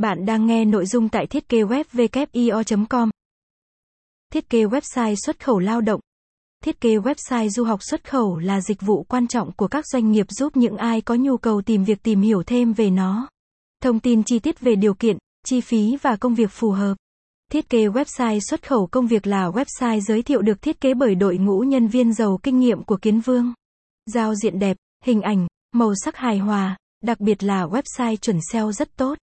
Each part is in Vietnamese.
Bạn đang nghe nội dung tại thiết kế web vkio.com. Thiết kế website xuất khẩu lao động. Thiết kế website du học xuất khẩu là dịch vụ quan trọng của các doanh nghiệp giúp những ai có nhu cầu tìm việc tìm hiểu thêm về nó. Thông tin chi tiết về điều kiện, chi phí và công việc phù hợp. Thiết kế website xuất khẩu công việc là website giới thiệu được thiết kế bởi đội ngũ nhân viên giàu kinh nghiệm của Kiến Vương. Giao diện đẹp, hình ảnh, màu sắc hài hòa, đặc biệt là website chuẩn SEO rất tốt.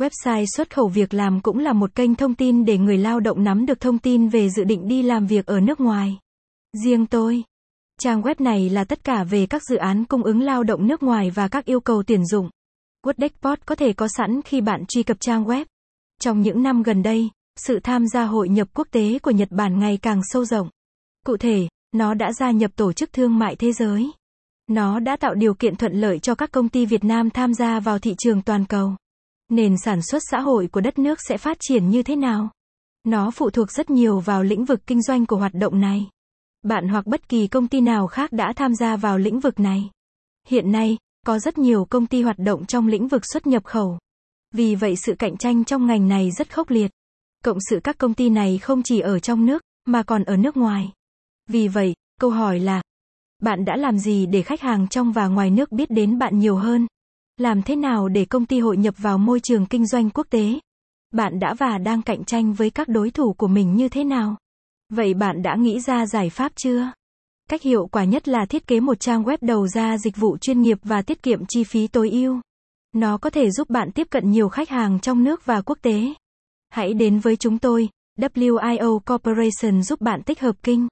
Website xuất khẩu việc làm cũng là một kênh thông tin để người lao động nắm được thông tin về dự định đi làm việc ở nước ngoài. Riêng tôi, trang web này là tất cả về các dự án cung ứng lao động nước ngoài và các yêu cầu tuyển dụng. Worlddeckpot có thể có sẵn khi bạn truy cập trang web. Trong những năm gần đây, sự tham gia hội nhập quốc tế của Nhật Bản ngày càng sâu rộng. Cụ thể, nó đã gia nhập Tổ chức Thương mại Thế giới. Nó đã tạo điều kiện thuận lợi cho các công ty Việt Nam tham gia vào thị trường toàn cầu. Nền sản xuất xã hội của đất nước sẽ phát triển như thế nào? Nó phụ thuộc rất nhiều vào lĩnh vực kinh doanh của hoạt động này. Bạn hoặc bất kỳ công ty nào khác đã tham gia vào lĩnh vực này. Hiện nay, có rất nhiều công ty hoạt động trong lĩnh vực xuất nhập khẩu. Vì vậy sự cạnh tranh trong ngành này rất khốc liệt. Cộng sự các công ty này không chỉ ở trong nước, mà còn ở nước ngoài. Vì vậy, câu hỏi là, bạn đã làm gì để khách hàng trong và ngoài nước biết đến bạn nhiều hơn? Làm thế nào để công ty hội nhập vào môi trường kinh doanh quốc tế? Bạn đã và đang cạnh tranh với các đối thủ của mình như thế nào? Vậy bạn đã nghĩ ra giải pháp chưa? Cách hiệu quả nhất là thiết kế một trang web đầu ra dịch vụ chuyên nghiệp và tiết kiệm chi phí tối ưu. Nó có thể giúp bạn tiếp cận nhiều khách hàng trong nước và quốc tế. Hãy đến với chúng tôi, WIO Corporation giúp bạn tích hợp kinh